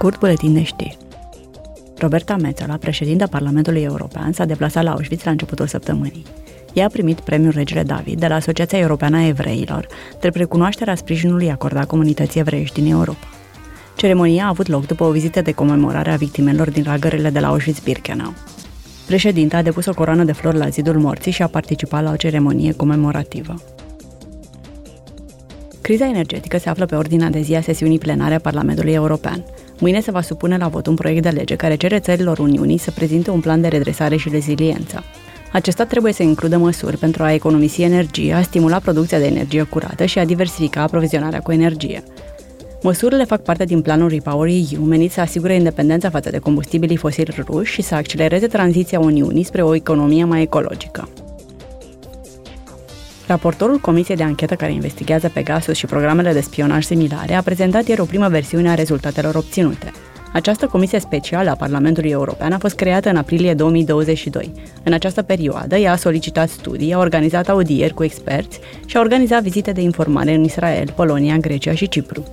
scurt buletin de știri. Roberta Metsola, președinta Parlamentului European, s-a deplasat la Auschwitz la începutul săptămânii. Ea a primit Premiul Regele David de la Asociația Europeană a Evreilor, drept recunoașterea sprijinului acordat comunității evreiești din Europa. Ceremonia a avut loc după o vizită de comemorare a victimelor din lagărele de la Auschwitz-Birkenau. Președinta a depus o coroană de flori la Zidul Morții și a participat la o ceremonie comemorativă. Criza energetică se află pe ordinea de zi a sesiunii plenare a Parlamentului European. Mâine se va supune la vot un proiect de lege care cere țărilor Uniunii să prezinte un plan de redresare și reziliență. Acesta trebuie să includă măsuri pentru a economisi energie, a stimula producția de energie curată și a diversifica aprovizionarea cu energie. Măsurile fac parte din planul Repower EU, menit să asigure independența față de combustibilii fosili ruși și să accelereze tranziția Uniunii spre o economie mai ecologică. Raportorul Comisiei de Anchetă care investigează Pegasus și programele de spionaj similare a prezentat ieri o primă versiune a rezultatelor obținute. Această comisie specială a Parlamentului European a fost creată în aprilie 2022. În această perioadă, ea a solicitat studii, a organizat audieri cu experți și a organizat vizite de informare în Israel, Polonia, Grecia și Cipru.